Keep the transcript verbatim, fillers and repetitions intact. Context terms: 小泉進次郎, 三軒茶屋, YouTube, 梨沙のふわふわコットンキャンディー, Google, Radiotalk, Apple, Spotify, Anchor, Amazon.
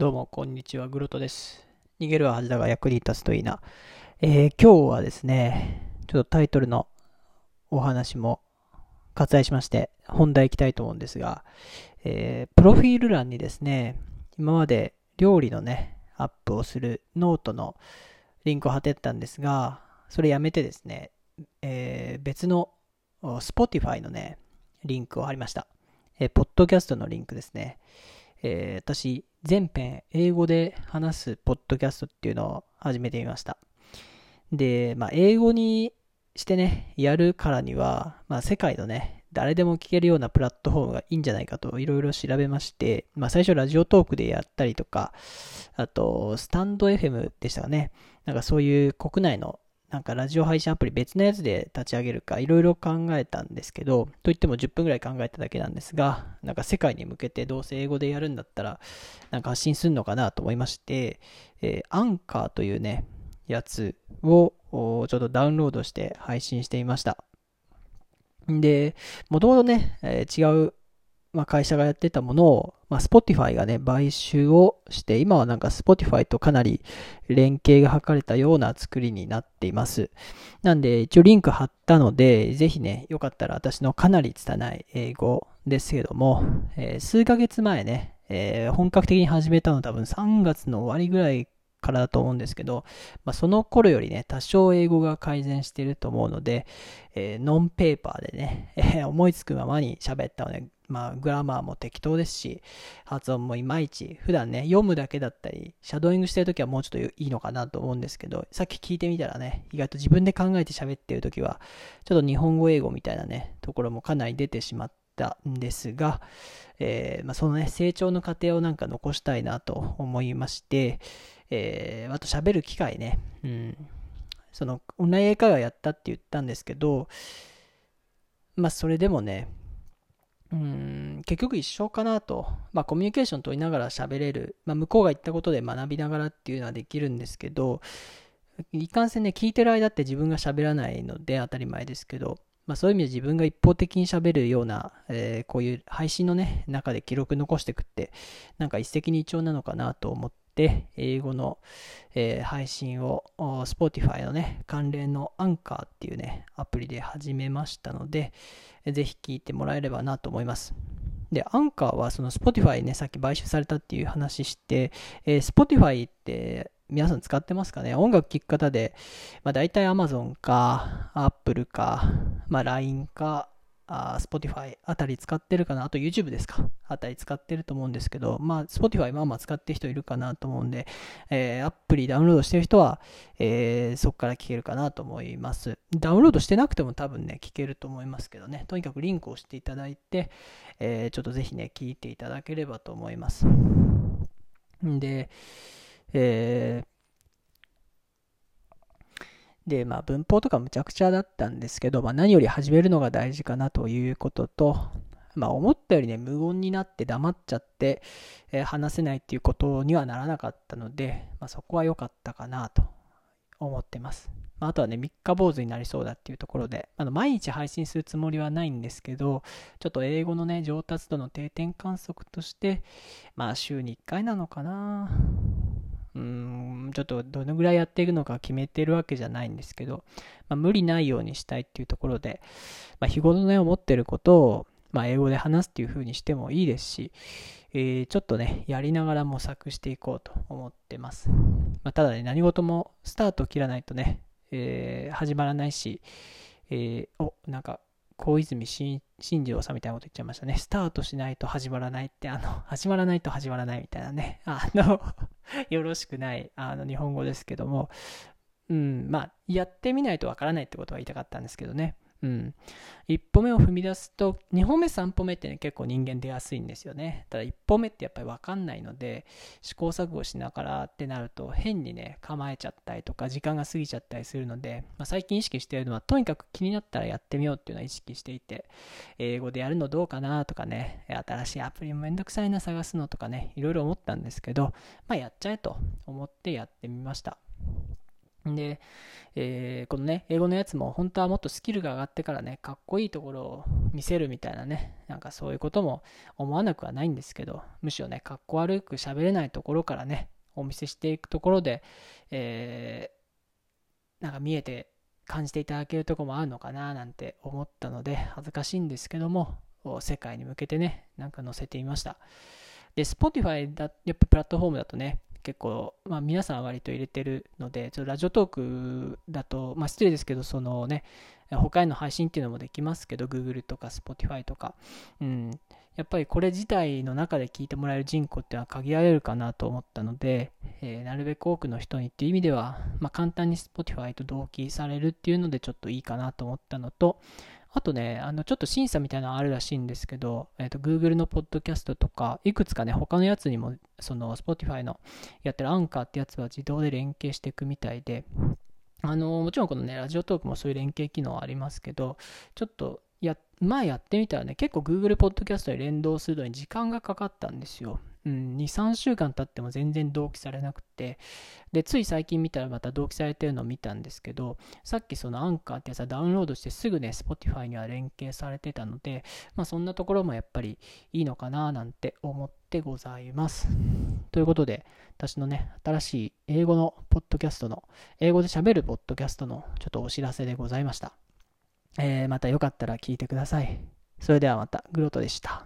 どうもこんにちは、グロトです。逃げるは恥だが役に立つといいな、えー、今日はですねちょっとタイトルのお話も割愛しまして本題いきたいと思うんですが、えー、プロフィール欄にですね今まで料理のねアップをするノートのリンクを貼ってったんですが、それやめてですね、えー、別の Spotify のねリンクを貼りました、えー、ポッドキャストのリンクですね。えー、私全編英語で話すポッドキャストっていうのを始めてみました。で、まあ、英語にしてねやるからには、まあ、世界のね誰でも聞けるようなプラットフォームがいいんじゃないかといろいろ調べまして、まあ、最初ラジオトークでやったりとか、あとスタンド エフエム でしたかね。なんかそういう国内のなんかラジオ配信アプリ別のやつで立ち上げるかいろいろ考えたんですけど、といってもじゅっぷんぐらい考えただけなんですが、なんか世界に向けてどうせ英語でやるんだったらなんか発信するのかなと思いまして、えー、Anchor というねやつをちょっとダウンロードして配信してみました。で、もともとね、えー、違う、まあ、会社がやってたものを、まあ、Spotify がね買収をして、今はなんか Spotify とかなり連携が図れたような作りになっています。なんで一応リンク貼ったので、ぜひねよかったら私のかなり拙い英語ですけども、えー、数ヶ月前ね、えー、本格的に始めたの多分さんがつの終わりぐらいからだと思うんですけど、まあ、その頃よりね多少英語が改善していると思うので、えー、ノンペーパーでね、えー、思いつくままに喋ったので、まあ、グラマーも適当ですし発音もいまいち、普段ね読むだけだったりシャドーイングしてるときはもうちょっといいのかなと思うんですけど、さっき聞いてみたらね意外と自分で考えて喋ってるときはちょっと日本語英語みたいなねところもかなり出てしまったんですが、えーまあ、そのね成長の過程をなんか残したいなと思いまして、えー、あと喋る機会ね、うん、そのオンライン英会話やったって言ったんですけど、まあそれでもねうーん結局一緒かなと、まあ、コミュニケーション取りながら喋れる、まあ、向こうが言ったことで学びながらっていうのはできるんですけど、いかんせんね聞いてる間って自分が喋らないので当たり前ですけど、まあ、そういう意味で自分が一方的に喋るような、えー、こういう配信のね中で記録残してくってなんか一石二鳥なのかなと思って、英語の、えー、配信を Spotify のね関連の Anchor っていうねアプリで始めましたので、ぜひ聞いてもらえればなと思います。で、Anchor はその Spotify ねさっき買収されたっていう話して、えー、Spotify って皆さん使ってますかね。音楽聴く方で、まあ、大体 Amazon か Apple か、まあ、ライン かあ Spotify あたり使ってるかな、あと YouTube ですかあたり使ってると思うんですけど、まあ Spotify まあまあ使ってる人いるかなと思うんで、えー、アプリダウンロードしてる人は、えー、そこから聞けるかなと思います。ダウンロードしてなくても多分ね聞けると思いますけどね、とにかくリンクを押していただいて、えー、ちょっとぜひね聞いていただければと思います。で、えーでまあ、文法とかむちゃくちゃだったんですけど、まあ、何より始めるのが大事かなということと、まあ、思ったよりね無言になって黙っちゃって、えー、話せないっていうことにはならなかったので、まあ、そこは良かったかなと思ってます。まあ、あとはね三日坊主になりそうだっていうところで、あの毎日配信するつもりはないんですけど、ちょっと英語のね上達度の定点観測として、まあ、週にいっかいなのかな、うーんちょっとどのぐらいやっていくのか決めてるわけじゃないんですけど、まあ、無理ないようにしたいっていうところで、まあ、日頃ね思ってることを、まあ、英語で話すっていう風にしてもいいですし、えー、ちょっとねやりながら模索していこうと思ってます。まあ、ただね何事もスタートを切らないとね、えー、始まらないし、えー、おなんか小泉進次郎さんみたいなこと言っちゃいましたね。スタートしないと始まらないって、あの始まらないと始まらないみたいなね、あのよろしくないあの日本語ですけども、うんまあやってみないとわからないってことは言いたかったんですけどね、うん一歩目を踏み出すと二歩目三歩目ってね結構人間出やすいんですよね。ただ一歩目ってやっぱりわかんないので試行錯誤しながらってなると変にね構えちゃったりとか時間が過ぎちゃったりするので、まあ、最近意識しているのはとにかく気になったらやってみようっていうのは意識していて、英語でやるのどうかなとかね、新しいアプリもめんどくさいな探すのとかねいろいろ思ったんですけど、まあやっちゃえと思ってやってみました。で、えー、このね英語のやつも本当はもっとスキルが上がってからねかっこいいところを見せるみたいなね、なんかそういうことも思わなくはないんですけど、むしろねかっこ悪く喋れないところからねお見せしていくところで、えー、なんか見えて感じていただけるところもあるのかななんて思ったので、恥ずかしいんですけども世界に向けてねなんか載せてみました。で Spotify だやっぱプラットフォームだとね結構、まあ、皆さん割と入れてるので、ちょっとラジオトークだと、まあ、失礼ですけどそのね他への配信っていうのもできますけど Google とか Spotify とか、うん、やっぱりこれ自体の中で聞いてもらえる人口っていうのは限られるかなと思ったので、えー、なるべく多くの人にっていう意味では、まあ、簡単に Spotify と同期されるっていうのでちょっといいかなと思ったのと、あとね、あのちょっと審査みたいなのあるらしいんですけど、えーと、Google のポッドキャストとか、いくつかね、他のやつにも、その Spotify のやってる Anchor ってやつは自動で連携していくみたいで、あのもちろんこのね、ラジオトークもそういう連携機能ありますけど、ちょっとや、前やってみたらね、結構 Google ポッドキャストに連動するのに時間がかかったんですよ。うん、にさんしゅうかん経っても全然同期されなくて、でつい最近見たらまた同期されてるのを見たんですけど、さっきそのアンカーってやつはダウンロードしてすぐね Spotify には連携されてたので、まあ、そんなところもやっぱりいいのかななんて思ってございますということで、私のね新しい英語のポッドキャストの英語で喋るポッドキャストのちょっとお知らせでございました、えー、またよかったら聞いてください。それではまた、グロトでした。